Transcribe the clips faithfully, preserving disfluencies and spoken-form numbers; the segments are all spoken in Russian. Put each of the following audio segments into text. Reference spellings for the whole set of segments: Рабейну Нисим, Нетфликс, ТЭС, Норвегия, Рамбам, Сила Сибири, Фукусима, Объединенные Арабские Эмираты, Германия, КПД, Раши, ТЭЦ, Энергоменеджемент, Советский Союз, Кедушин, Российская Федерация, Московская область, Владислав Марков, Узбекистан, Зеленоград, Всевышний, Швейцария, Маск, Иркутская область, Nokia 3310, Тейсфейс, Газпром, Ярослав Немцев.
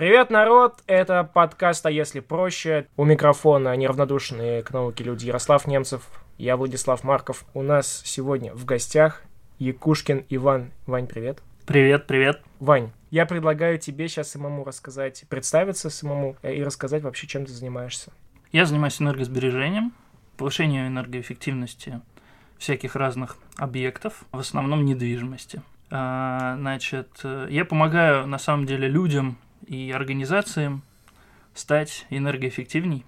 Привет, народ! Это подкаст «А если проще». У микрофона неравнодушные к науке люди Ярослав Немцев, я Владислав Марков. У нас сегодня в гостях Якушкин Иван. Вань, привет. Привет, привет. Вань, я предлагаю тебе сейчас самому рассказать, представиться самому и рассказать вообще, чем ты занимаешься. Я занимаюсь энергосбережением, повышением энергоэффективности всяких разных объектов, в основном недвижимости. Значит, я помогаю на самом деле людям и организациям стать энергоэффективней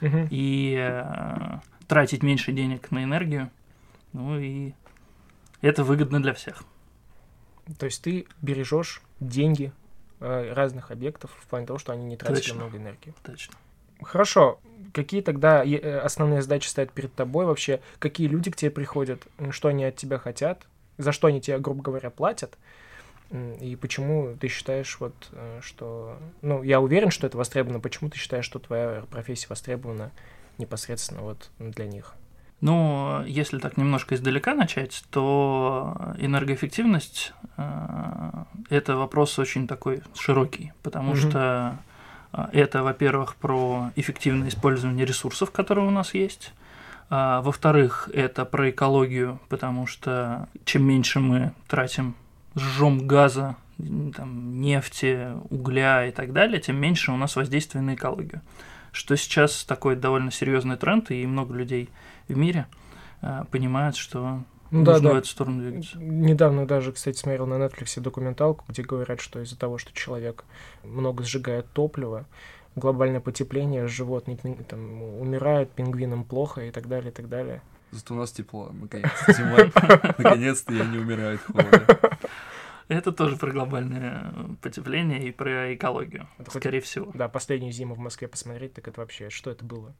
uh-huh. и э, тратить меньше денег на энергию. Ну и это выгодно для всех. То есть ты бережешь деньги э, разных объектов в плане того, что они не тратят много энергии. Точно. Хорошо. Какие тогда основные задачи стоят перед тобой вообще? Какие люди к тебе приходят? Что они от тебя хотят? За что они тебе, грубо говоря, платят? И почему ты считаешь, вот, что... Ну, я уверен, что это востребовано. Почему ты считаешь, что твоя профессия востребована непосредственно вот для них? Ну, если так немножко издалека начать, то энергоэффективность – это вопрос очень такой широкий, потому mm-hmm. что это, во-первых, про эффективное использование ресурсов, которые у нас есть. Во-вторых, это про экологию, потому что чем меньше мы тратим, жжем газа, там, нефти, угля и так далее, тем меньше у нас воздействия на экологию. Что сейчас такой довольно серьезный тренд, и много людей в мире э, понимают, что ну, нужно да, да. в эту сторону двигаться. Недавно даже, кстати, смотрел на Нетфликсе документалку, где говорят, что из-за того, что человек много сжигает топлива, глобальное потепление, животные там, умирают, пингвинам плохо и так далее, и так далее. Зато у нас тепло, наконец-то зима, наконец-то я не умираю от холода. Это тоже про глобальное потепление и про экологию, скорее всего. Да, последнюю зиму в Москве посмотреть, так это вообще, что это было?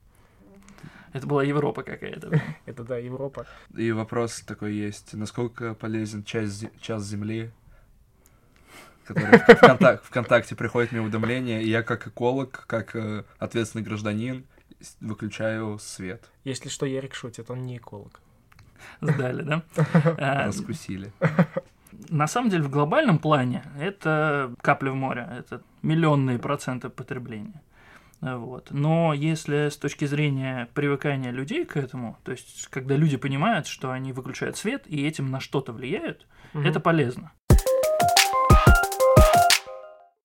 Это была Европа какая-то. Это, да, Европа. И вопрос такой есть, насколько полезен час земли, который ВКонтакте приходит мне уведомление, и я как эколог, как ответственный гражданин, выключаю свет. Если что, Ярик шутит, он не эколог. Сдали, да? Раскусили. На самом деле, в глобальном плане это капля в море, это миллионные проценты потребления. Вот. Но если с точки зрения привыкания людей к этому, то есть когда люди понимают, что они выключают свет и этим на что-то влияют, угу. это полезно.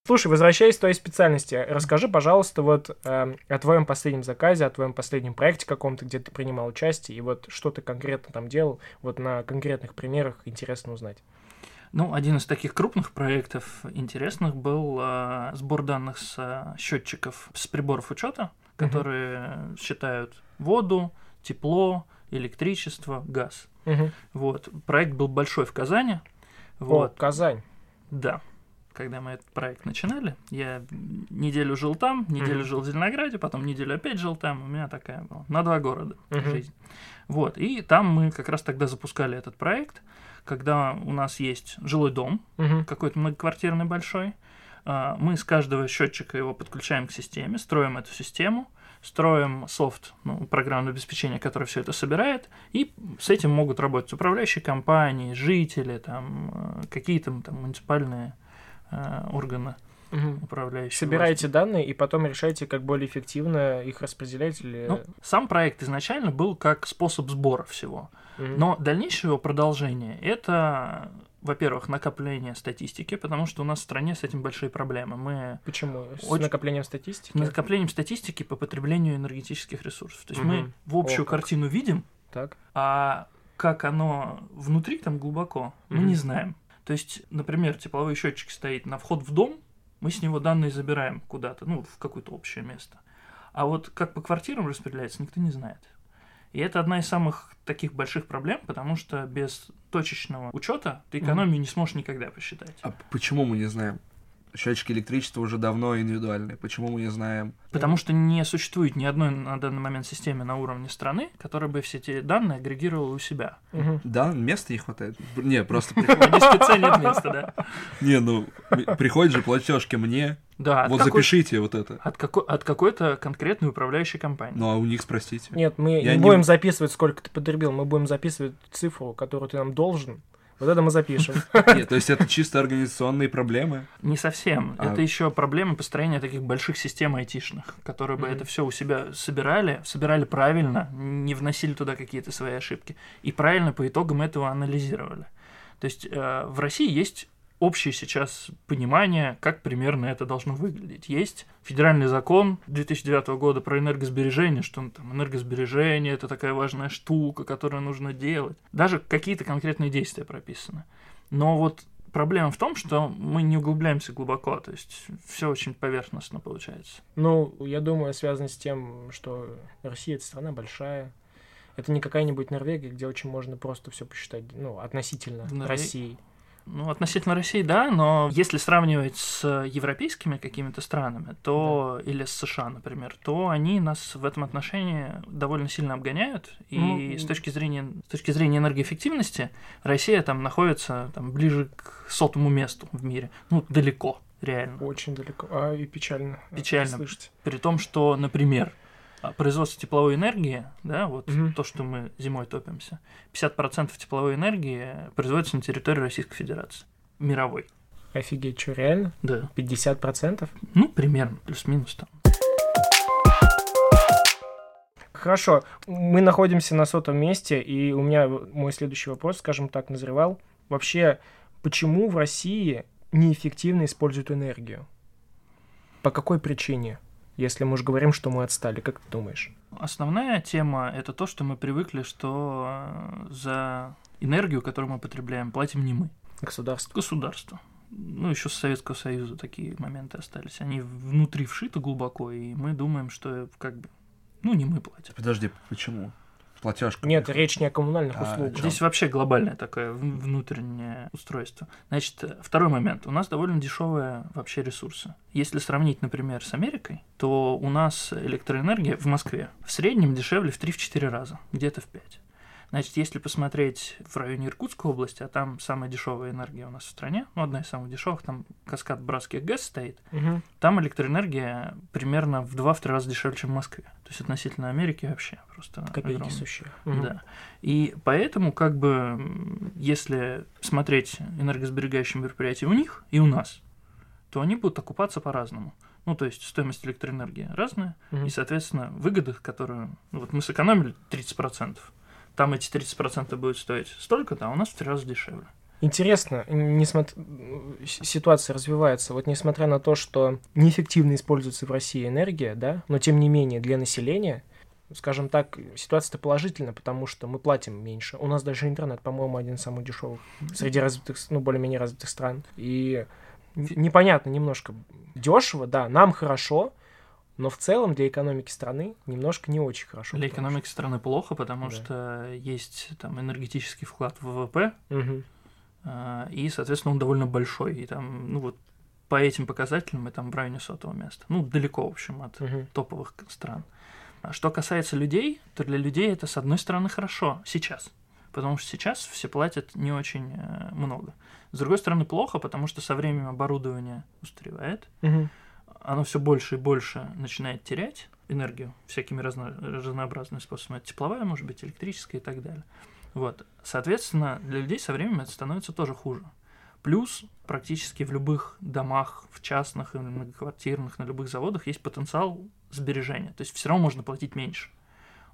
Слушай, возвращаясь к твоей специальности, расскажи, пожалуйста, вот э, о твоем последнем заказе, о твоем последнем проекте каком-то, где ты принимал участие, и вот что ты конкретно там делал, вот на конкретных примерах интересно узнать. Ну, один из таких крупных проектов интересных был э, сбор данных с э, счетчиков, с приборов учета, которые uh-huh. считают воду, тепло, электричество, газ. Uh-huh. Вот. Проект был большой в Казани. Вот. О, Казань. Да. Когда мы этот проект начинали, я неделю жил там, неделю mm-hmm. жил в Зеленограде, потом неделю опять жил там, у меня такая была, на два города mm-hmm. жизнь. Вот, и там мы как раз тогда запускали этот проект, когда у нас есть жилой дом, mm-hmm. какой-то многоквартирный большой, мы с каждого счетчика его подключаем к системе, строим эту систему, строим софт, ну, программное обеспечение, которое все это собирает, и с этим могут работать управляющие компании, жители, там, какие-то там муниципальные органы угу. управляющие. Собираете власти. Данные и потом решаете, как более эффективно их распределять? Или... Ну, сам проект изначально был как способ сбора всего. Угу. Но дальнейшее его продолжение – это, во-первых, накопление статистики, потому что у нас в стране с этим большие проблемы. Мы Почему? С очень... накоплением статистики? С накоплением статистики по потреблению энергетических ресурсов. То есть угу. мы в общую О, картину как. видим, так. а как оно внутри там глубоко, угу. мы не знаем. То есть, например, тепловой счетчик стоит на вход в дом, мы с него данные забираем куда-то, ну, в какое-то общее место. А вот как по квартирам распределяется, никто не знает. И это одна из самых таких больших проблем, потому что без точечного учета ты экономию mm-hmm. не сможешь никогда посчитать. А почему мы не знаем? Счетчики электричества уже давно индивидуальные. Почему мы не знаем? Потому что не существует ни одной на данный момент системы на уровне страны, которая бы все эти данные агрегировала у себя. Угу. Да, места не хватает. Не, просто приходит специально место, да. Не, ну приходят же платежки мне. Да, вот какой... запишите вот это. От, како... от какой-то конкретной управляющей компании. Ну, а у них спросите. Нет, мы Я не будем не... записывать, сколько ты потребил, мы будем записывать цифру, которую ты нам должен. Вот это мы запишем. Нет, то есть это чисто организационные проблемы? Не совсем. А... Это еще проблемы построения таких больших систем айтишных, которые бы mm-hmm. это все у себя собирали, собирали правильно, не вносили туда какие-то свои ошибки, и правильно по итогам этого анализировали. То есть э, в России есть общее сейчас понимание, как примерно это должно выглядеть. Есть федеральный закон две тысячи девятого года про энергосбережение, что там энергосбережение – это такая важная штука, которую нужно делать. Даже какие-то конкретные действия прописаны. Но вот проблема в том, что мы не углубляемся глубоко, то есть все очень поверхностно получается. Ну, я думаю, связано с тем, что Россия – это страна большая. Это не какая-нибудь Норвегия, где очень можно просто все посчитать, ну, относительно Норвег... России. Ну, относительно России, да, но если сравнивать с европейскими какими-то странами, то да. или с США, например, то они нас в этом отношении довольно сильно обгоняют, и ну, с точки зрения, с точки зрения энергоэффективности Россия там находится там, ближе к сотому месту в мире, ну, далеко, реально. Очень далеко, а и печально. Печально, слышать. При том, что, например, производство тепловой энергии, да, вот угу. то, что мы зимой топимся, пятьдесят процентов тепловой энергии производится на территории Российской Федерации, мировой. Офигеть, что, реально? Да. пятьдесят процентов? Ну, примерно, плюс-минус там. Хорошо, мы находимся на сотом месте, и у меня мой следующий вопрос, скажем так, назревал. Вообще, почему в России неэффективно используют энергию? По какой причине? Если мы уж говорим, что мы отстали, как ты думаешь? Основная тема – это то, что мы привыкли, что за энергию, которую мы потребляем, платим не мы. Государство. Государство. Ну, еще с Советского Союза такие моменты остались. Они внутри вшиты глубоко, и мы думаем, что как бы, ну, не мы платим. Подожди, почему? Платежка. Нет, речь не о коммунальных а, услугах. Здесь вообще глобальное такое внутреннее устройство. Значит, второй момент. У нас довольно дешевые вообще ресурсы. Если сравнить, например, с Америкой, то у нас электроэнергия в Москве в среднем дешевле в три-четыре раза, где-то в пять. Значит, если посмотреть в районе Иркутской области, а там самая дешевая энергия у нас в стране, ну, одна из самых дешевых, там каскад Братских ГЭС стоит, угу. там электроэнергия примерно в два-три раза дешевле, чем в Москве. То есть относительно Америки вообще просто копейки сущие. Угу. Да. И поэтому, как бы, если смотреть энергосберегающие мероприятия у них и у нас, то они будут окупаться по-разному. Ну, то есть стоимость электроэнергии разная, угу. и, соответственно, выгоды, которые... Ну, вот мы сэкономили тридцать процентов. Там эти тридцать процентов будет стоить столько-то, а у нас в три раза дешевле. Интересно, несмотря... ситуация развивается. Вот несмотря на то, что неэффективно используется в России энергия, да, но тем не менее для населения, скажем так, ситуация-то положительна, потому что мы платим меньше. У нас даже интернет, по-моему, один из самых дешевых среди развитых, ну, более-менее развитых стран. И непонятно немножко. Дешево, да, нам хорошо. Но в целом для экономики страны немножко не очень хорошо. Для экономики что... страны плохо, потому да. что есть там энергетический вклад в ВВП, угу. и, соответственно, он довольно большой. И там, ну вот по этим показателям мы там в районе сотого места. Ну, далеко, в общем, от угу. топовых стран. Что касается людей, то для людей это, с одной стороны, хорошо сейчас. Потому что сейчас все платят не очень много. С другой стороны, плохо, потому что со временем оборудование устаревает. Угу. Оно все больше и больше начинает терять энергию всякими разно... разнообразными способами. Это тепловая, может быть, электрическая и так далее. Вот. Соответственно, для людей со временем это становится тоже хуже. Плюс практически в любых домах, в частных, многоквартирных, на любых заводах есть потенциал сбережения. То есть все равно можно платить меньше.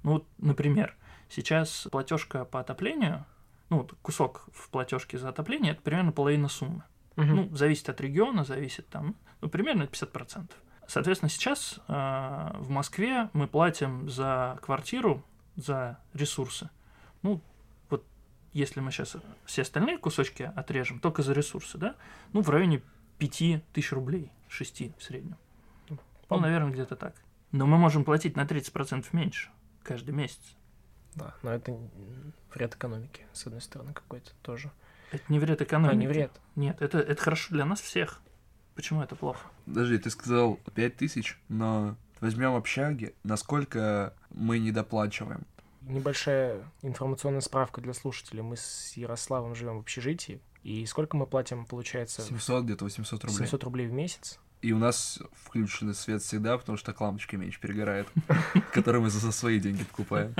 Ну вот, например, сейчас платежка по отоплению, ну вот кусок в платежке за отопление, это примерно половина суммы. Угу. Ну, зависит от региона, зависит там, ну, примерно пятьдесят процентов. Соответственно, сейчас э, в Москве мы платим за квартиру, за ресурсы. Ну, вот если мы сейчас все остальные кусочки отрежем, только за ресурсы, да, ну, в районе пять тысяч рублей, шесть в среднем. Ну, наверное, где-то так. Но мы можем платить на тридцать процентов меньше каждый месяц. Да, но это вред экономике, с одной стороны, какой-то тоже. Это не вред экономике. А, не вред. Нет, это, это хорошо для нас всех. Почему это плохо? Подожди, ты сказал пять тысяч, но возьмем общаги, насколько мы недоплачиваем. Небольшая информационная справка для слушателей. Мы с Ярославом живем в общежитии, и сколько мы платим, получается? семьсот, где-то восемьсот рублей. семьсот рублей в месяц. И у нас включен свет всегда, потому что так лампочка меньше перегорает, которую мы за свои деньги покупаем.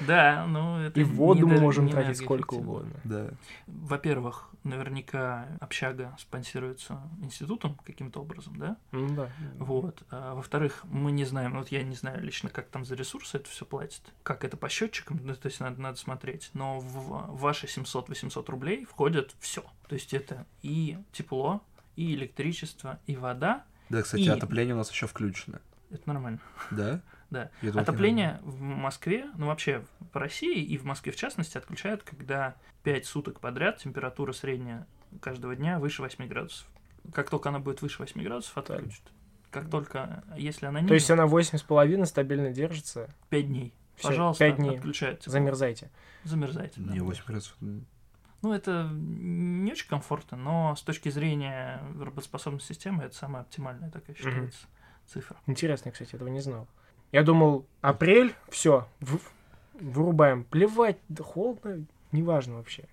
Да, ну это... И воду мы можем тратить сколько угодно. Да. Во-первых, наверняка общага спонсируется институтом каким-то образом, да? Ну да. Вот. Во-вторых, мы не знаем, вот я не знаю лично, как там за ресурсы это все платит, как это по счетчикам, ну, то есть надо, надо смотреть, но в ваши семьсот-восемьсот рублей входит все. То есть это и тепло, и электричество, и вода. Да, кстати, и... отопление у нас еще включено. Это нормально. Да? Да. Отопление в Москве, ну вообще по России и в Москве в частности, отключают, когда пять суток подряд температура средняя каждого дня выше восьми градусов. Как только она будет выше восьми градусов, отключат. Как только, если она ниже... То есть она восемь с половиной стабильно держится? пять дней. Все, пожалуйста, пять дней. Отключайте. Замерзайте. Замерзайте. Не, да. восемь градусов... Ну, это не очень комфортно, но с точки зрения работоспособности системы это самая оптимальная такая считается mm-hmm. цифра. Интересно, кстати, этого не знал. Я думал, апрель, все, в- вырубаем. Плевать, да холодно, неважно вообще.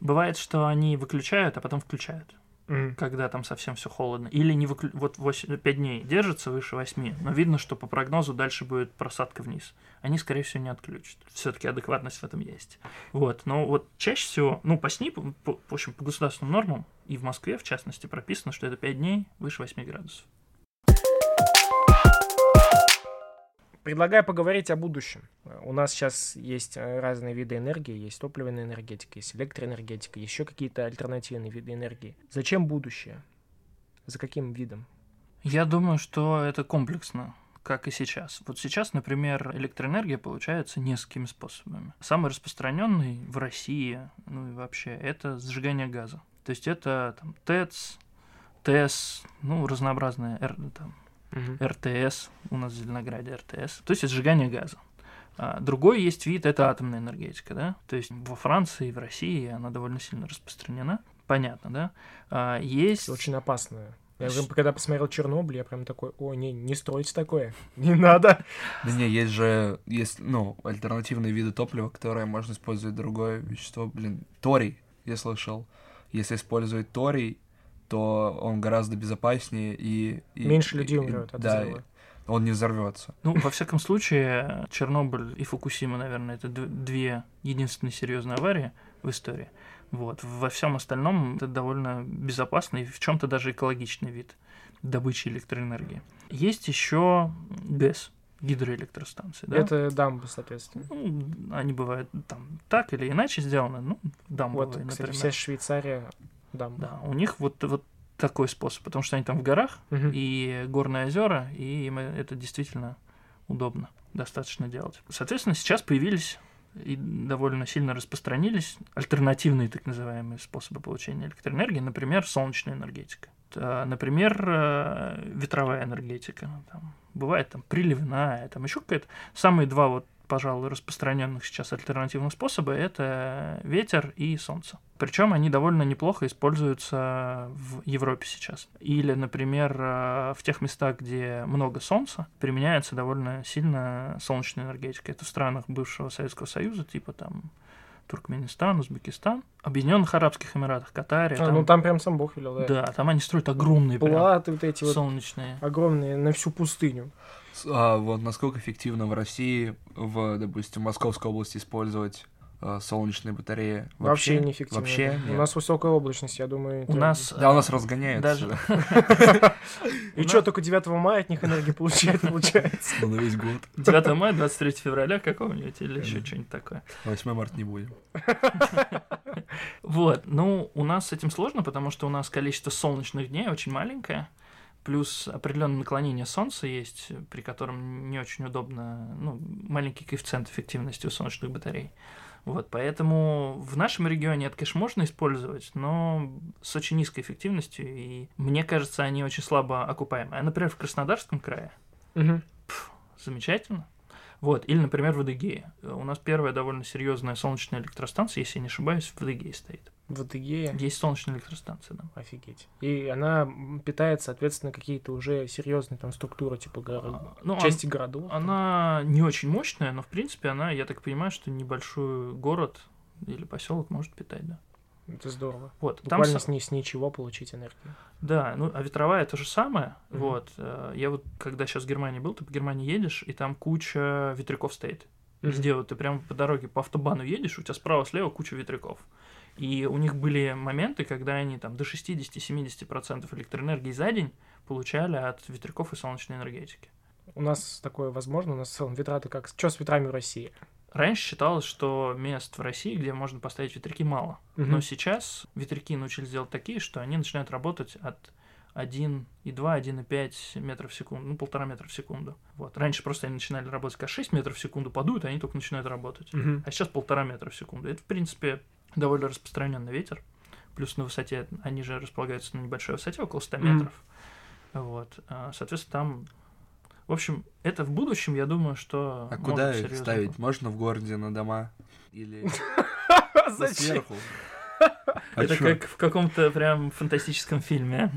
Бывает, что они выключают, а потом включают, mm-hmm. когда там совсем все холодно. Или не выклю... вот восемь... пять дней держится выше восьми, но видно, что по прогнозу дальше будет просадка вниз. Они, скорее всего, не отключат. Все-таки адекватность в этом есть. Вот. Но вот чаще всего, ну, по СНИ, по, в общем, по государственным нормам, и в Москве, в частности, прописано, что это пять дней выше восьми градусов. Предлагаю поговорить о будущем. У нас сейчас есть разные виды энергии. Есть топливная энергетика, есть электроэнергетика, еще какие-то альтернативные виды энергии. Зачем будущее? За каким видом? Я думаю, что это комплексно. Как и сейчас. Вот сейчас, например, электроэнергия получается несколькими способами. Самый распространенный в России, ну и вообще, это сжигание газа. То есть это там, ТЭЦ, ТЭС, ну, разнообразные, там, угу. РТС, у нас в Зеленограде РТС. То есть это сжигание газа. Другой есть вид, это атомная энергетика, да? То есть во Франции, в России она довольно сильно распространена. Понятно, да? Есть... Очень опасная. Я уже, когда посмотрел «Чернобыль», я прям такой, о, не, не стройте такое, не надо. Да не, есть же, есть, ну, альтернативные виды топлива, которые можно использовать другое вещество, блин, торий, я слышал. Если использовать торий, то он гораздо безопаснее и... и меньше людей умрет от да, взрыва. Он не взорвется. Ну, во всяком случае, Чернобыль и Фукусима, наверное, это две единственные серьезные аварии в истории. Вот. Во всем остальном это довольно безопасный и в чем-то даже экологичный вид добычи электроэнергии. Есть еще ГЭС, гидроэлектростанции. Да? Это дамбы, соответственно. Ну, они бывают там так или иначе сделаны. Ну, дамбовые, вот, кстати, например. Вся Швейцария дамба. Да, у них вот, вот такой способ, потому что они там в горах, угу. и горные озера, и им это действительно удобно, достаточно делать. Соответственно, сейчас появились... и довольно сильно распространились альтернативные так называемые способы получения электроэнергии, например, солнечная энергетика, например, ветровая энергетика, там, бывает там приливная, там еще какая-то. Самые два вот, пожалуй, распространенных сейчас альтернативных способа — это ветер и солнце. Причем они довольно неплохо используются в Европе сейчас. Или, например, в тех местах, где много солнца, применяется довольно сильно солнечная энергетика. Это в странах бывшего Советского Союза, типа там Туркменистан, Узбекистан, Объединенных Арабских Эмиратах, Катаре. А, там... ну там прям сам Бог велел, да. Да, там они строят огромные платы вот эти солнечные. Вот огромные на всю пустыню. А вот насколько эффективно в России, в, допустим, Московской области использовать солнечные батареи? Вообще, вообще неэффективно. Вообще у нас высокая облачность, я думаю. У нас, да, у нас разгоняется. И что, только девятого мая от них энергия получается? Ну, на весь год. девятого мая, двадцать третьего февраля какого-нибудь или еще что-нибудь такое. восьмого марта не будем. Вот, ну, у нас с этим сложно, потому что у нас количество солнечных дней очень маленькое. Плюс определенное наклонение солнца есть, при котором не очень удобно, ну, маленький коэффициент эффективности у солнечных батарей. Вот, поэтому в нашем регионе это, конечно, можно использовать, но с очень низкой эффективностью, и мне кажется, они очень слабо окупаемы. А, например, в Краснодарском крае угу. Пф, замечательно. Вот, или, например, в Адыгее. У нас первая довольно серьезная солнечная электростанция, если я не ошибаюсь, в Адыгее стоит. В Адыгее? Есть солнечная электростанция, да. Офигеть. И она питает, соответственно, какие-то уже серьезные там структуры, типа горо... ну, части он... городов. Она там не очень мощная, но, в принципе, она, я так понимаю, что небольшой город или поселок может питать, да. Это здорово. Вот, буквально там... с ничего получить энергию. Да, ну а ветровая то же самое. Mm-hmm. Вот. Я вот, когда сейчас в Германии был, ты по Германии едешь, и там куча ветряков стоит. Mm-hmm. Везде вот ты прямо по дороге по автобану едешь, у тебя справа-слева куча ветряков. И у них были моменты, когда они там до шестьдесят-семьдесят процентов электроэнергии за день получали от ветряков и солнечной энергетики. У нас такое возможно, у нас в целом ветра-то как... Что с ветрами в России? Раньше считалось, что мест в России, где можно поставить ветряки, мало. Угу. Но сейчас ветряки научились делать такие, что они начинают работать от один и два - один и пять метров в секунду, ну, полтора метра в секунду. Вот. Раньше просто они начинали работать, как шесть метров в секунду подуют, и они только начинают работать. Угу. А сейчас полтора метра в секунду. Это, в принципе, довольно распространенный ветер. Плюс на высоте, они же располагаются на небольшой высоте, около ста метров. Угу. Вот. Соответственно, там... В общем, это в будущем, я думаю, что... А куда их серьезно ставить? Можно в городе на дома? Или сверху? Это как в каком-то прям фантастическом фильме.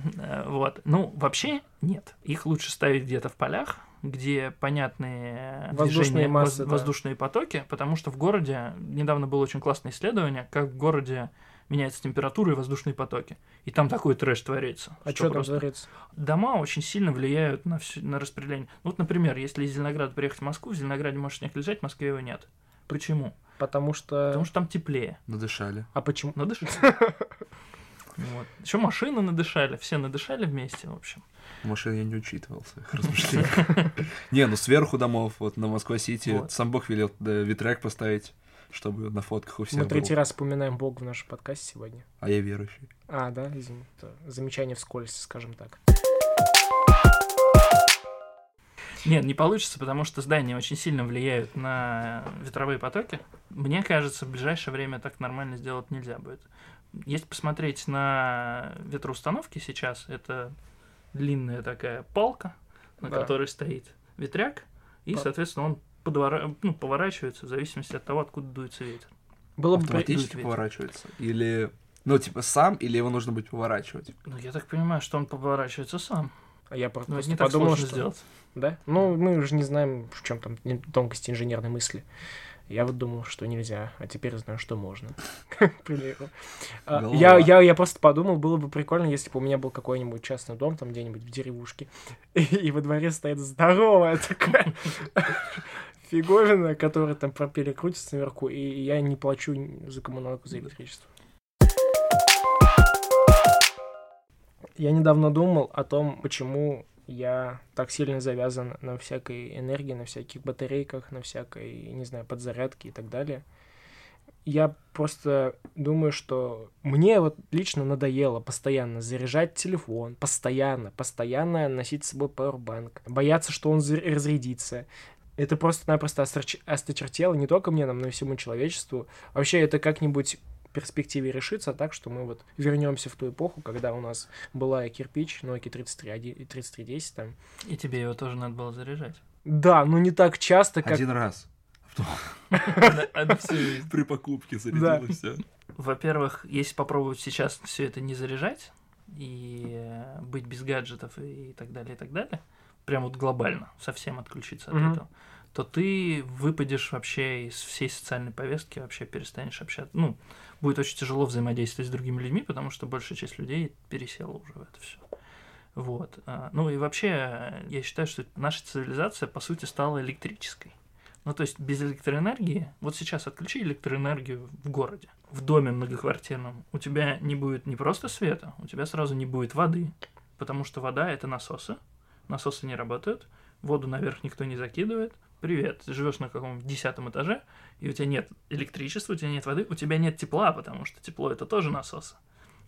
Вот. Ну, вообще нет. Их лучше ставить где-то в полях, где понятные движения, воздушные потоки, потому что в городе... Недавно было очень классное исследование, как в городе меняется температура и воздушные потоки. И там такой трэш творится. А что, что там творится? Дома очень сильно влияют на, все, на распределение. Вот, например, если из Зеленограда приехать в Москву, в Зеленограде может снег лежать, в Москве его нет. Почему? Потому что... Потому что там теплее. Надышали. А почему? Надышали. Еще машины надышали, все надышали вместе, в общем. Машин я не учитывал в своих размышлениях. Не, ну сверху домов, вот на Москва-Сити, сам Бог велел ветряк поставить, чтобы на фотках у всех. Мы был... третий раз вспоминаем Бога в нашем подкасте сегодня. А я верующий. А, да, извини. Замечание вскользь, скажем так. Нет, не получится, потому что здания очень сильно влияют на ветровые потоки. Мне кажется, в ближайшее время так нормально сделать нельзя будет. Если посмотреть на ветроустановки сейчас, это длинная такая палка, на да. которой стоит ветряк, и, Пал. соответственно, он Подвора... Ну, поворачивается в зависимости от того, откуда дуется ветер. Было бы автоматически дует поворачивается? Ветер. Или, ну, типа, сам, или его нужно будет поворачивать? Ну, я так понимаю, что он поворачивается сам. А я просто, ну, просто не так подумал, что... сделать. Да? Ну, мы же не знаем, в чем там тонкости инженерной мысли. Я вот думал, что нельзя, а теперь знаю, что можно. К примеру. Я просто подумал, было бы прикольно, если бы у меня был какой-нибудь частный дом, там где-нибудь в деревушке, и во дворе стоит здоровая такая... фиговина, которая там пропели крутится наверху, и я не плачу за коммуналку, за электричество. Я недавно думал о том, почему я так сильно завязан на всякой энергии, на всяких батарейках, на всякой, не знаю, подзарядке и так далее. Я просто думаю, что мне вот лично надоело постоянно заряжать телефон, постоянно, постоянно носить с собой пауэрбанк, бояться, что он разрядится. Это просто-напросто осточертело не только мне, но и всему человечеству. Вообще, это как-нибудь в перспективе решится так, что мы вот вернемся в ту эпоху, когда у нас была кирпич, Nokia тридцать три десять там. И тебе его тоже надо было заряжать. Да, но не так часто, как... Один раз. При покупке зарядило все. Во-первых, если попробовать сейчас все это не заряжать и быть без гаджетов и так далее, и так далее... прям вот глобально, совсем отключиться от mm-hmm. этого, то ты выпадешь вообще из всей социальной повестки, вообще перестанешь общаться. Ну, будет очень тяжело взаимодействовать с другими людьми, потому что большая часть людей пересела уже в это все. Вот. Ну и вообще, я считаю, что наша цивилизация, по сути, стала электрической. Ну, то есть, без электроэнергии... Вот сейчас отключи электроэнергию в городе, в доме многоквартирном. У тебя не будет не просто света, у тебя сразу не будет воды, потому что вода – это насосы. Насосы не работают, воду наверх никто не закидывает. Привет, ты живешь на каком-нибудь десятом этаже, и у тебя нет электричества, у тебя нет воды, у тебя нет тепла, потому что тепло — это тоже насосы,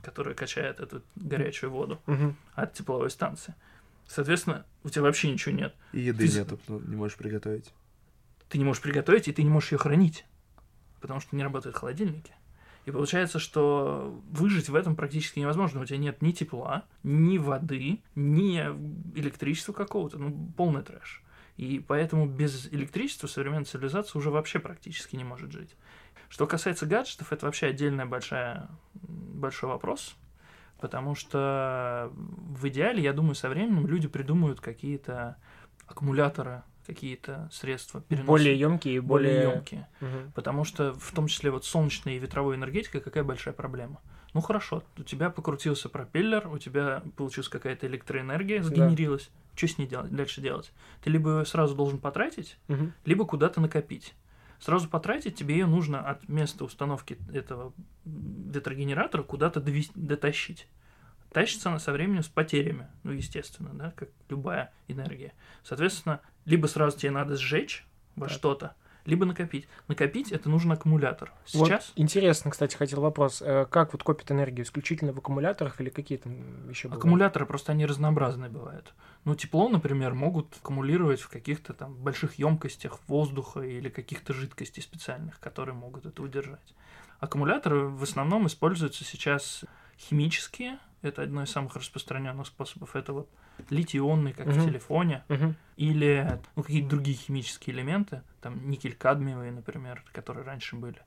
которые качают эту горячую воду угу. от тепловой станции. Соответственно, у тебя вообще ничего нет. И еды ты... нету, не можешь приготовить. Ты не можешь приготовить, и ты не можешь ее хранить, потому что не работают холодильники. И получается, что выжить в этом практически невозможно. У тебя нет ни тепла, ни воды, ни электричества какого-то. Ну, полный трэш. И поэтому без электричества современная цивилизация уже вообще практически не может жить. Что касается гаджетов, это вообще отдельный большой вопрос. Потому что в идеале, я думаю, со временем люди придумают какие-то аккумуляторы, какие-то средства переносят. Более емкие и более... более емкие. Угу. Потому что в том числе вот солнечная и ветровая энергетика, какая большая проблема? Ну хорошо, у тебя покрутился пропеллер, у тебя получилась какая-то электроэнергия, сгенерилась. Да. Что с ней делать, дальше делать? Ты либо ее сразу должен потратить, угу. либо куда-то накопить. Сразу потратить тебе ее нужно от места установки этого ветрогенератора куда-то довести, дотащить. Тащится она со временем с потерями, ну, естественно, да, как любая энергия. Соответственно, либо сразу тебе надо сжечь во да. что-то, либо накопить. Накопить – это нужен аккумулятор. Сейчас... Вот интересно, кстати, хотел вопрос. Как вот копят энергию? Исключительно в аккумуляторах или какие там еще бывают? Аккумуляторы просто они разнообразные бывают. Ну, тепло, например, могут аккумулировать в каких-то там больших емкостях воздуха или каких-то жидкостей специальных, которые могут это удержать. Аккумуляторы в основном используются сейчас химические. Это одно из самых распространенных способов. Это вот литий-ионный, как uh-huh. в телефоне, uh-huh. или ну, какие-то другие химические элементы, там никель-кадмиевые, например, которые раньше были,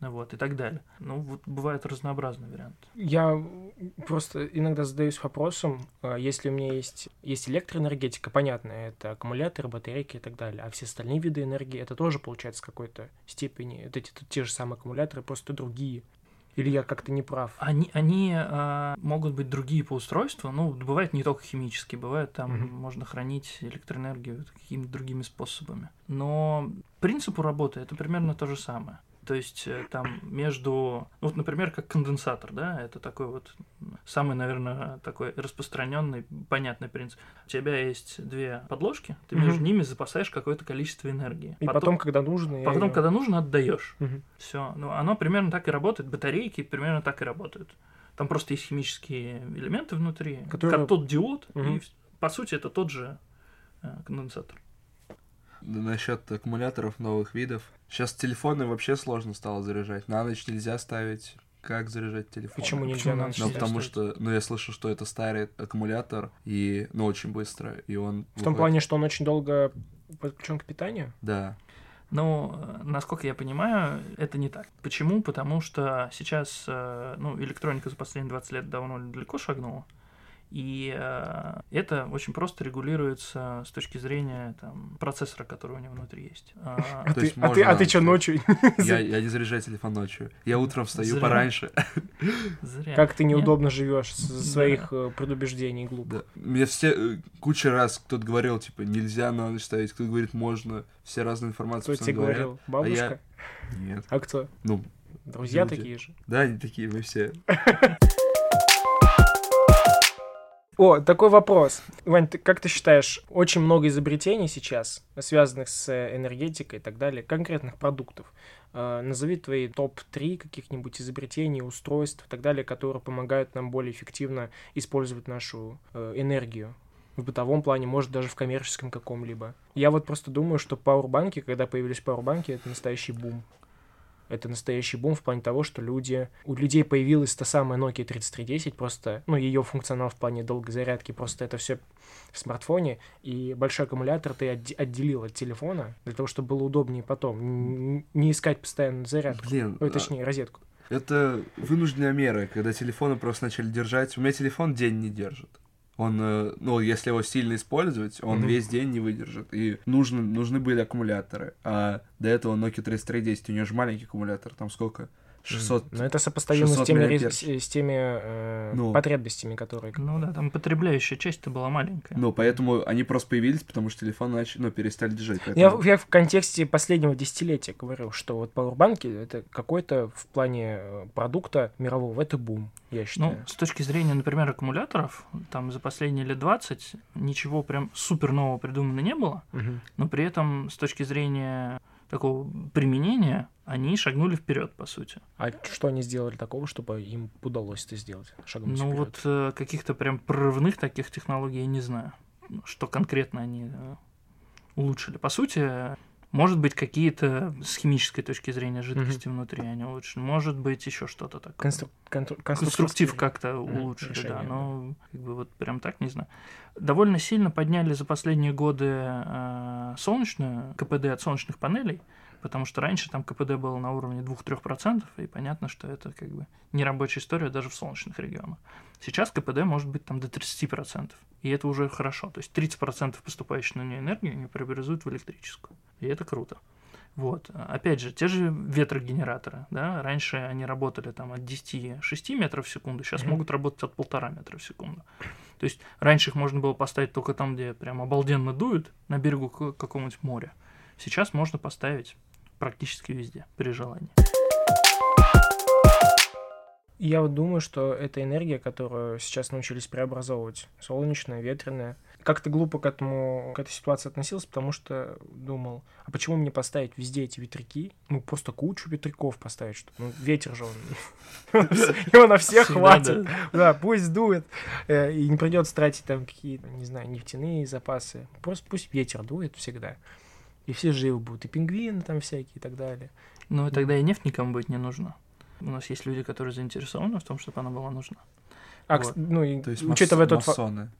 вот, и так далее. Ну, вот бывают разнообразные варианты. Я просто иногда задаюсь вопросом, если у меня есть, есть электроэнергетика, понятно, это аккумуляторы, батарейки и так далее, а все остальные виды энергии, это тоже, получается, в какой-то степени, это те, те же самые аккумуляторы, просто другие. Или я как-то не прав? Они, они э, могут быть другие по устройству. Ну, бывает не только химические, бывает там mm-hmm. можно хранить электроэнергию какими-то другими способами. Но принцип работы это примерно то же самое. То есть там между... Вот, например, как конденсатор, да, это такой вот самый, наверное, такой распространенный, понятный принцип. У тебя есть две подложки, ты mm-hmm. между ними запасаешь какое-то количество энергии. И потом, потом когда нужно... Потом, я... когда нужно, отдаешь. Mm-hmm. Все. Ну, оно примерно так и работает. Батарейки примерно так и работают. Там просто есть химические элементы внутри, Которые... как тот диод, mm-hmm. и, по сути, это тот же конденсатор. Насчет аккумуляторов новых видов. Сейчас телефоны вообще сложно стало заряжать. На ночь нельзя ставить. Как заряжать телефон? Почему нельзя на ночь? Ну, потому что, ну, я слышал, что это старый аккумулятор, и, ну, очень быстро, и он... В том плане, что он очень долго подключен к питанию? Да. Ну, насколько я понимаю, это не так. Почему? Потому что сейчас, ну, электроника за последние двадцать лет довольно далеко шагнула. И э, это очень просто регулируется с точки зрения там, процессора, который у него внутри есть. А, а, ты, можно... а, ты, а ты что, ночью? Я, я не заряжаю телефон ночью. Я утром встаю Зря. пораньше. Зря. Как ты неудобно Нет? живешь с своих да. предубеждений глупо. Да. Мне все куча раз кто-то говорил, типа, нельзя на ночь ставить, кто-то говорит, можно. Все разные информации. Кто тебе говорил? Бабушка? А я... Нет. А кто? Ну, друзья люди. Такие же? Да, они такие, мы все... О, такой вопрос. Вань, ты, как ты считаешь, очень много изобретений сейчас, связанных с энергетикой и так далее, конкретных продуктов. Э, назови твои топ три каких-нибудь изобретений, устройств и так далее, которые помогают нам более эффективно использовать нашу э, энергию. В бытовом плане, может, даже в коммерческом каком-либо. Я вот просто думаю, что пауэрбанки, когда появились пауэрбанки, это настоящий бум. Это настоящий бум в плане того, что люди... У людей появилась та самая Nokia тридцать три десять, просто... Ну, ее функционал в плане долгой зарядки, просто это все в смартфоне, и большой аккумулятор ты отделил от телефона для того, чтобы было удобнее потом. Не искать постоянно зарядку. Блин, Ой, точнее, а... розетку. Это вынужденная мера, когда телефоны просто начали держать. У меня телефон день не держит. Он, ну, если его сильно использовать, он mm-hmm. весь день не выдержит. И нужны, нужны были аккумуляторы. А до этого Nokia тридцать три десять, у нее же маленький аккумулятор, там сколько? шестьсот Но это сопоставимо с теми, с, с теми э, ну, потребностями, которые... Ну да, там потребляющая часть-то была маленькая. Ну, поэтому они просто появились, потому что телефоны начали, ну, перестали держать. Поэтому... Я, я в контексте последнего десятилетия говорил, что вот пауэрбанки — это какой-то в плане продукта мирового, это бум, я считаю. Ну, с точки зрения, например, аккумуляторов, там за последние лет двадцать ничего прям супер нового придумано не было, угу. но при этом с точки зрения... такого применения, они шагнули вперед, по сути. А что они сделали такого, чтобы им удалось это сделать? Шагнуть ну вперед? Вот каких-то прям прорывных таких технологий я не знаю, что конкретно они улучшили. По сути, может быть, какие-то с химической точки зрения жидкости mm-hmm. внутри они улучшили. Может быть, еще что-то такое. Конструк... Конструк... Конструктив как-то mm-hmm. улучшили, решение, да, но как бы вот прям так не знаю. Довольно сильно подняли за последние годы э, солнечную, КПД от солнечных панелей. потому что раньше там ка пэ дэ было на уровне два-три процента, и понятно, что это как бы нерабочая история даже в солнечных регионах. Сейчас ка пэ дэ может быть там до тридцать процентов, и это уже хорошо. То есть тридцать процентов поступающей на нее энергии они преобразуют в электрическую, и это круто. Вот. Опять же, те же ветрогенераторы, да, раньше они работали там от десяти до шести метров в секунду, сейчас mm-hmm. могут работать от полтора метра в секунду. То есть раньше их можно было поставить только там, где прям обалденно дует, на берегу какого-нибудь моря. Сейчас можно поставить практически везде, при желании. Я вот думаю, что эта энергия, которую сейчас научились преобразовывать, солнечная, ветреная, как-то глупо к этому, к этой ситуации относился, потому что думал, а почему мне поставить везде эти ветряки? Ну, просто кучу ветряков поставить, чтобы... Ну, ветер же он... Его на всех хватит. Да, пусть дует. И не придется тратить там какие-то, не знаю, нефтяные запасы. Просто пусть ветер дует всегда. И все живы будут, и пингвины там всякие и так далее. Ну, и тогда и нефть никому быть не нужна. У нас есть люди, которые заинтересованы в том, чтобы она была нужна. А, вот. Ну, и, то есть учитывая мас- тот факт...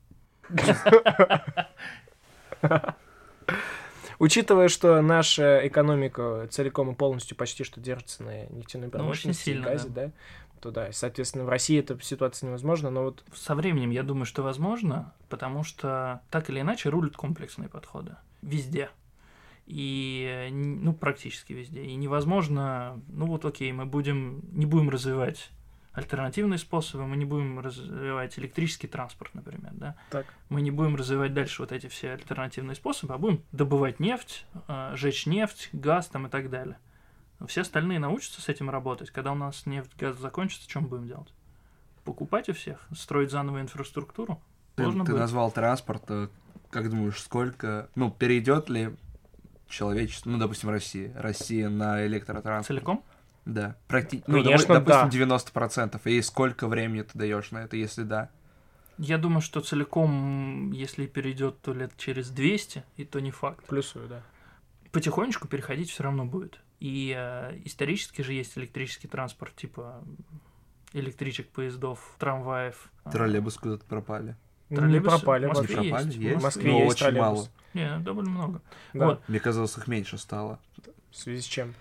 Учитывая, что наша экономика целиком и полностью почти что держится на нефтяной промышленности и газе, да, то да, соответственно, в России эта ситуация невозможна, но вот... Со временем, я думаю, что возможно, потому что так или иначе рулят комплексные подходы. Везде. И, ну, практически везде. И невозможно, ну вот окей, мы будем, не будем развивать альтернативные способы, мы не будем развивать электрический транспорт, например, да? Так. Мы не будем развивать дальше вот эти все альтернативные способы, а будем добывать нефть, жечь нефть, газ там и так далее. Все остальные научатся с этим работать. Когда у нас нефть, газ закончится, что мы будем делать? Покупать у всех? Строить заново инфраструктуру? Ты, ты назвал транспорт, как думаешь, сколько, ну, перейдет ли человечество, ну, допустим, Россия. Россия на электротранспорт. Целиком? Да. Практи... Конечно, ну, допустим, да. девяносто процентов. И сколько времени ты даешь на это, если да? Я думаю, что целиком, если перейдет, то лет через двести, и то не факт. Плюсую, да. Потихонечку переходить все равно будет. И э, исторически же есть электрический транспорт, типа электричек, поездов, трамваев. Троллейбус куда-то пропали. Не пропали. В Москве, не пропали, есть. есть. В Москве но есть очень троллейбус. Мало. Не, довольно много. Да. Вот. Мне казалось, их меньше стало. В связи с чем?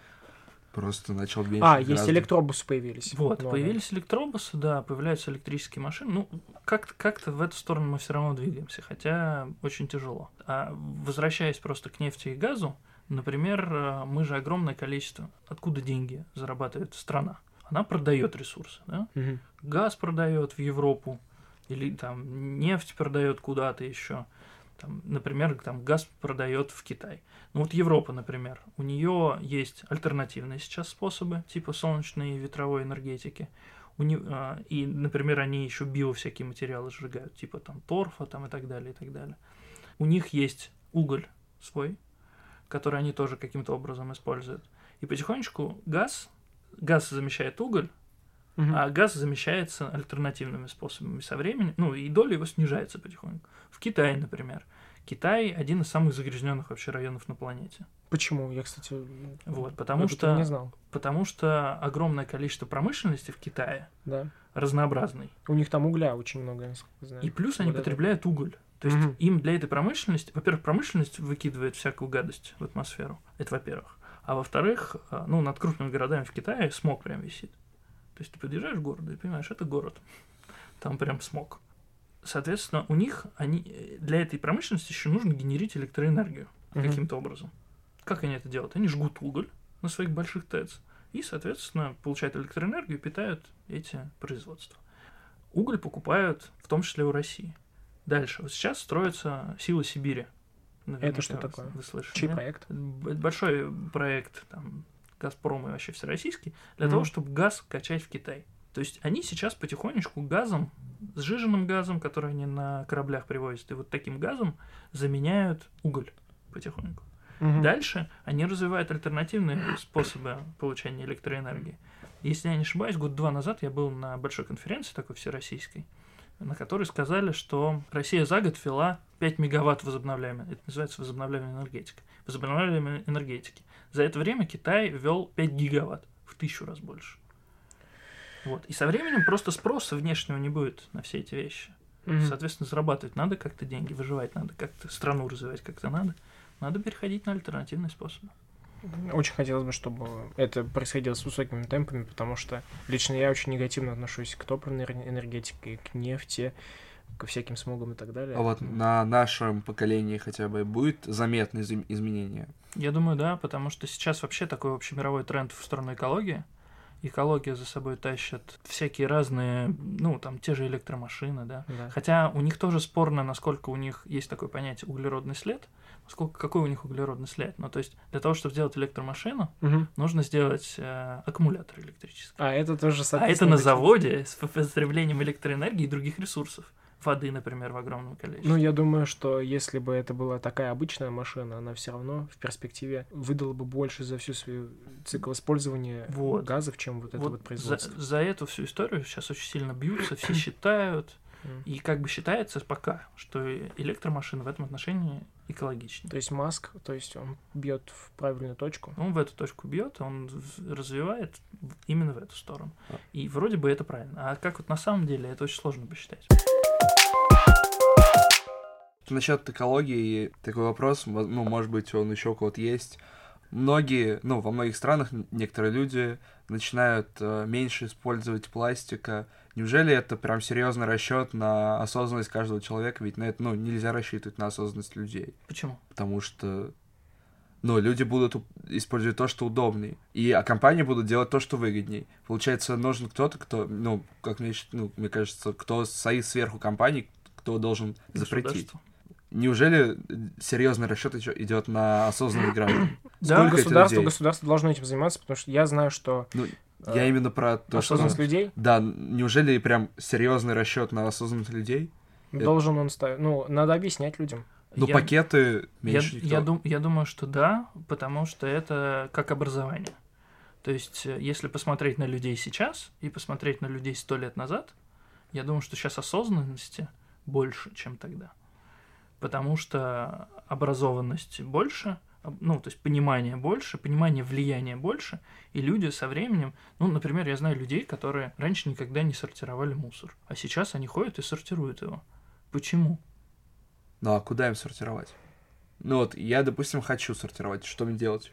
Просто начал меньше. А, гораздо. Есть электробусы появились. Вот, но, появились да. электробусы, да, появляются электрические машины. Ну, как-то, как-то в эту сторону мы все равно двигаемся, хотя очень тяжело. А возвращаясь просто к нефти и газу, например, мы же огромное количество, откуда деньги зарабатывает страна. Она продает ресурсы, да? Угу. Газ продает в Европу. Или там нефть продает куда-то еще. Там, например, там, газ продает в Китай. Ну вот Европа, например, у нее есть альтернативные сейчас способы, типа солнечной и ветровой энергетики. У не... И, например, они еще био всякие материалы сжигают, типа там торфа там, и так далее, и так далее. У них есть уголь свой, который они тоже каким-то образом используют. И потихонечку газ, газ замещает уголь, а газ замещается альтернативными способами со временем, ну и доля его снижается потихоньку. В Китае, например. Китай один из самых загрязненных вообще районов на планете. Почему? Я, кстати, вот, потому что, не знал. Потому что огромное количество промышленности в Китае да. разнообразной. У них там угля очень много, насколько знаю. И плюс они вот потребляют это. Уголь. То есть угу. им для этой промышленности, во-первых, промышленность выкидывает всякую гадость в атмосферу. Это во-первых. А во-вторых, ну над крупными городами в Китае смог прям висит. То есть ты подъезжаешь к городу и понимаешь, это город. Там прям смог. Соответственно, у них они для этой промышленности еще нужно генерить электроэнергию mm-hmm. каким-то образом. Как они это делают? Они жгут уголь на своих больших ТЭЦ и, соответственно, получают электроэнергию и питают эти производства. Уголь покупают в том числе у России. Дальше. Вот сейчас строится «Сила Сибири». Наверное, это что такое? Вы слышали, чей нет? проект? Большой проект, там... Газпром и вообще всероссийский, для mm-hmm. того, чтобы газ качать в Китай. То есть они сейчас потихонечку газом, сжиженным газом, который они на кораблях привозят, и вот таким газом заменяют уголь потихоньку. Mm-hmm. Дальше они развивают альтернативные способы получения электроэнергии. Если я не ошибаюсь, год-два назад я был на большой конференции такой всероссийской, на которой сказали, что Россия за год ввела пять мегаватт возобновляемой, это называется возобновляемая энергетика, возобновляемой энергетики. За это время Китай ввел пять гигаватт, в тысячу раз больше. Вот. И со временем просто спроса внешнего не будет на все эти вещи. Mm-hmm. Соответственно, зарабатывать надо как-то деньги, выживать надо как-то, страну развивать как-то надо. Надо переходить на альтернативные способы. Очень хотелось бы, чтобы это происходило с высокими темпами, потому что лично я очень негативно отношусь к топливной энергетике, к нефти, ко всяким смогам и так далее. А вот на нашем поколении хотя бы будет заметное изменение? Я думаю, да, потому что сейчас вообще такой общемировой тренд в сторону экологии. Экология за собой тащит всякие разные, ну, там, те же электромашины, да. да. Хотя у них тоже спорно, насколько у них есть такое понятие углеродный след, насколько, какой у них углеродный след. Ну, то есть, для того, чтобы сделать электромашину, угу. нужно сделать э, аккумулятор электрический. А это тоже, соответственно... А это на заводе с потреблением электроэнергии и других ресурсов. Воды, например, в огромном количестве. Ну, я думаю, что если бы это была такая обычная машина, она все равно в перспективе выдала бы больше за всю свою цикл использования вот. газов, чем вот это вот, вот производство. За, за эту всю историю сейчас очень сильно бьются, все считают, и как бы считается пока, что электромашины в этом отношении экологичны. То есть Маск, то есть он бьет в правильную точку? Он в эту точку бьет, он развивает именно в эту сторону. И вроде бы это правильно. А как вот на самом деле, это очень сложно посчитать. Насчет экологии такой вопрос, ну, может быть, он еще у кого-то есть. Многие, ну, во многих странах некоторые люди начинают меньше использовать пластика. Неужели это прям серьезный расчет на осознанность каждого человека? Ведь на это, ну, нельзя рассчитывать на осознанность людей. Почему? Потому что, ну, люди будут использовать то, что удобнее, и, а компании будут делать то, что выгодней. Получается, нужен кто-то, кто, ну, как мне, ну, мне кажется, кто стоит сверху компании, кто должен запретить. Неужели серьезный расчет идет на осознанных граждан? Да, государство, государство должно этим заниматься, потому что я знаю, что... Ну, э, я именно про то, осознанных что... людей? Да, неужели прям серьезный расчет на осознанных людей? Должен это... он ставить. Ну, надо объяснять людям. Ну, я... пакеты меньше. Я, я, дум, я думаю, что да, потому что это как образование. То есть, если посмотреть на людей сейчас и посмотреть на людей сто лет назад, я думаю, что сейчас осознанности больше, чем тогда. Потому что образованность больше, ну, то есть понимание больше, понимание влияния больше, и люди со временем... Ну, например, я знаю людей, которые раньше никогда не сортировали мусор, а сейчас они ходят и сортируют его. Почему? Ну, а куда им сортировать? Ну, вот я, допустим, хочу сортировать, что мне делать?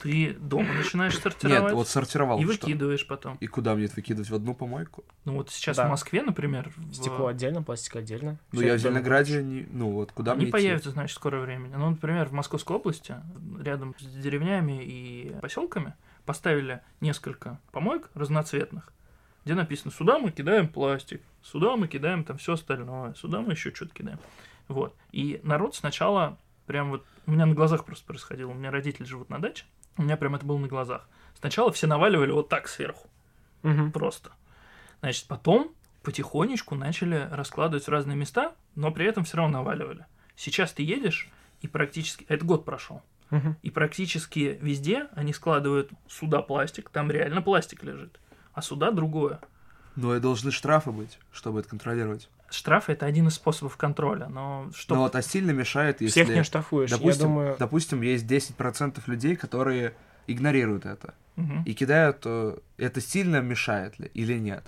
Ты дома начинаешь сортировать. Нет, вот сортировал. И выкидываешь что? Потом. И куда мне это выкидывать? В одну помойку? Ну вот сейчас да. в Москве, например... В... Стекло отдельно, пластик отдельно. Ну я в Зеленограде, не... ну вот куда мне идти? Не появится, значит, в скором времени. Ну, например, в Московской области, рядом с деревнями и поселками, поставили несколько помоек разноцветных, где написано, сюда мы кидаем пластик, сюда мы кидаем там все остальное, сюда мы еще что-то кидаем. Вот. И народ сначала прям вот... У меня на глазах просто происходило. У меня родители живут на даче. У меня прям это было на глазах. Сначала все наваливали вот так сверху. Угу. Просто. Значит, потом потихонечку начали раскладывать в разные места, но при этом все равно наваливали. Сейчас ты едешь, и практически... Это год прошел. Угу. И практически везде они складывают сюда пластик, там реально пластик лежит, а сюда другое. Но и должны штрафы быть, чтобы это контролировать. Штрафы – это один из способов контроля, но... Что... Ну вот, а сильно мешает, если... Всех не штрафуешь, допустим, я думаю... Допустим, есть десять процентов людей, которые игнорируют это угу. и кидают... Это сильно мешает ли или нет?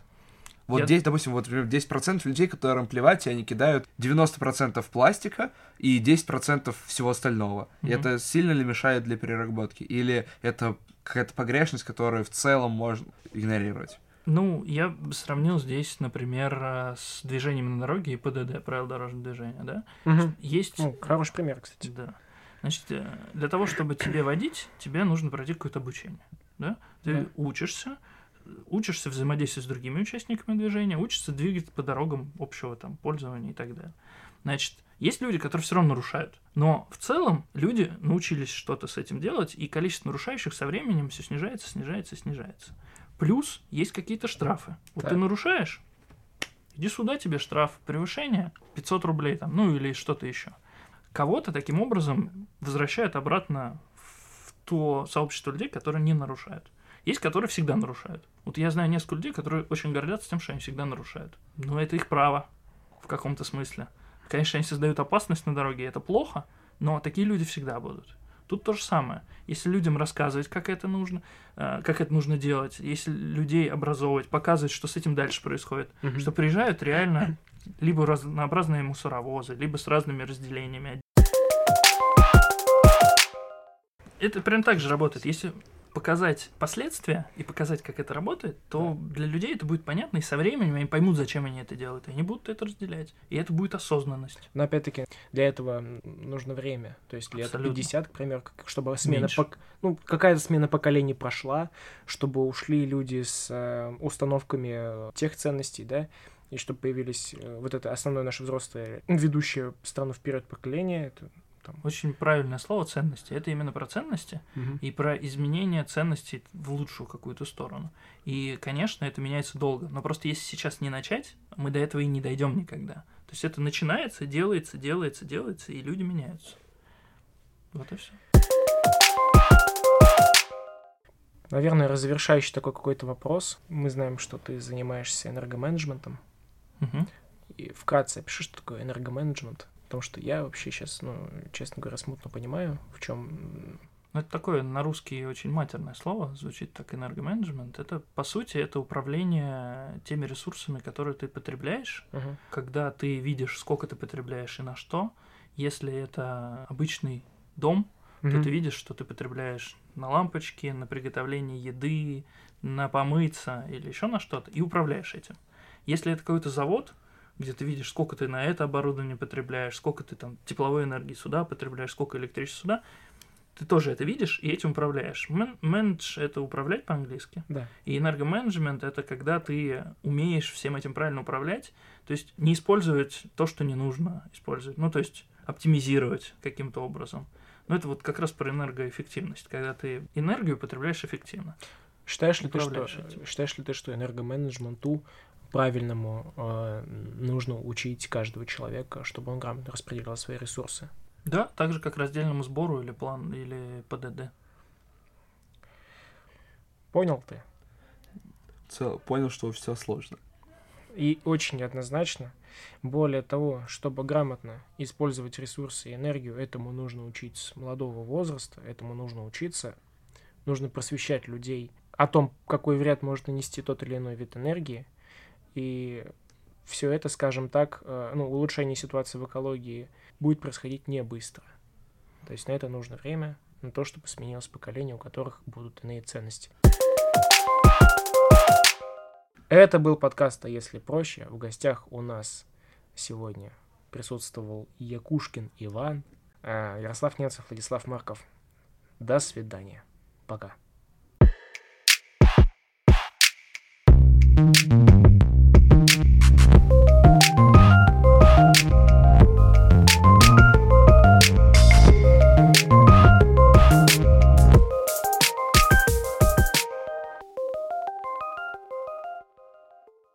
Вот, я... десять, допустим, вот десять процентов людей, которым плевать, и они кидают девяносто процентов пластика и десять процентов всего остального. Угу. Это сильно ли мешает для переработки? Или это какая-то погрешность, которую в целом можно игнорировать? Ну, я бы сравнил здесь, например, с движением на дороге и ПДД, правила дорожного движения, да? Угу. Есть... Ну, хороший пример, кстати. Да. Значит, для того, чтобы тебе водить, тебе нужно пройти какое-то обучение, да? Ты да. учишься, учишься взаимодействовать с другими участниками движения, учишься двигаться по дорогам общего там пользования и так далее. Значит, есть люди, которые все равно нарушают, но в целом люди научились что-то с этим делать, и количество нарушающих со временем все снижается, снижается, снижается. Плюс есть какие-то штрафы. Вот так. Ты нарушаешь, иди сюда, тебе штраф превышения пятьсот рублей, там, ну или что-то еще. Кого-то таким образом возвращают обратно в то сообщество людей, которые не нарушают. Есть, которые всегда нарушают. Вот я знаю несколько людей, которые очень гордятся тем, что они всегда нарушают. Но это их право в каком-то смысле. Конечно, они создают опасность на дороге, это плохо, но такие люди всегда будут. Тут то же самое. Если людям рассказывать, как это нужно, э, как это нужно делать, если людей образовывать, показывать, что с этим дальше происходит, mm-hmm. что приезжают реально либо разнообразные мусоровозы, либо с разными разделениями. это прям так же работает. Если показать последствия и показать, как это работает, то да. для людей это будет понятно, и со временем они поймут, зачем они это делают, и они будут это разделять, и это будет осознанность. Но опять-таки для этого нужно время, то есть лет пятьдесят, к примеру, чтобы смена, пок... ну, какая-то смена поколений прошла, чтобы ушли люди с э, установками тех ценностей, да, и чтобы появились э, вот это основное наше взрослое, ведущее страну вперед поколение, это... Там. Очень правильное слово «ценности». Это именно про ценности угу. и про изменение ценностей в лучшую какую-то сторону. И, конечно, это меняется долго. Но просто если сейчас не начать, мы до этого и не дойдем никогда. То есть это начинается, делается, делается, делается, и люди меняются. Вот и все. Наверное, развершающий такой какой-то вопрос. Мы знаем, что ты занимаешься энергоменеджментом. Угу. И вкратце опиши, что такое энергоменеджмент. Потому что я вообще сейчас, ну, честно говоря, смутно понимаю, в чем. Ну, это такое на русский очень матерное слово, звучит так, энергоменеджмент. Это, по сути, это управление теми ресурсами, которые ты потребляешь, uh-huh. когда ты видишь, сколько ты потребляешь и на что. Если это обычный дом, uh-huh. то ты видишь, что ты потребляешь на лампочки, на приготовление еды, на помыться или еще на что-то, и управляешь этим. Если это какой-то завод, где ты видишь, сколько ты на это оборудование потребляешь, сколько ты там тепловой энергии сюда потребляешь, сколько электричества сюда, ты тоже это видишь и этим управляешь. Менедж – это управлять по-английски. Да. И энергоменеджмент – это когда ты умеешь всем этим правильно управлять, то есть не использовать то, что не нужно использовать, ну, то есть оптимизировать каким-то образом. Но это вот как раз про энергоэффективность, когда ты энергию потребляешь эффективно. Считаешь ли ты, что, считаешь ли ты, что энергоменеджменту правильному э, нужно учить каждого человека, чтобы он грамотно распределял свои ресурсы? Да, так же, как раздельному сбору или план, или ПДД. Понял ты? Цел, понял, что все сложно. И очень однозначно. Более того, чтобы грамотно использовать ресурсы и энергию, этому нужно учить с молодого возраста, этому нужно учиться. Нужно просвещать людей о том, какой вред может нанести тот или иной вид энергии. И все это, скажем так, ну, улучшение ситуации в экологии будет происходить не быстро. То есть на это нужно время, на то, чтобы сменилось поколение, у которых будут иные ценности. Это был подкаст «А если проще?». В гостях у нас сегодня присутствовал Якушкин Иван, Ярослав Немцев, Владислав Марков. До свидания. Пока.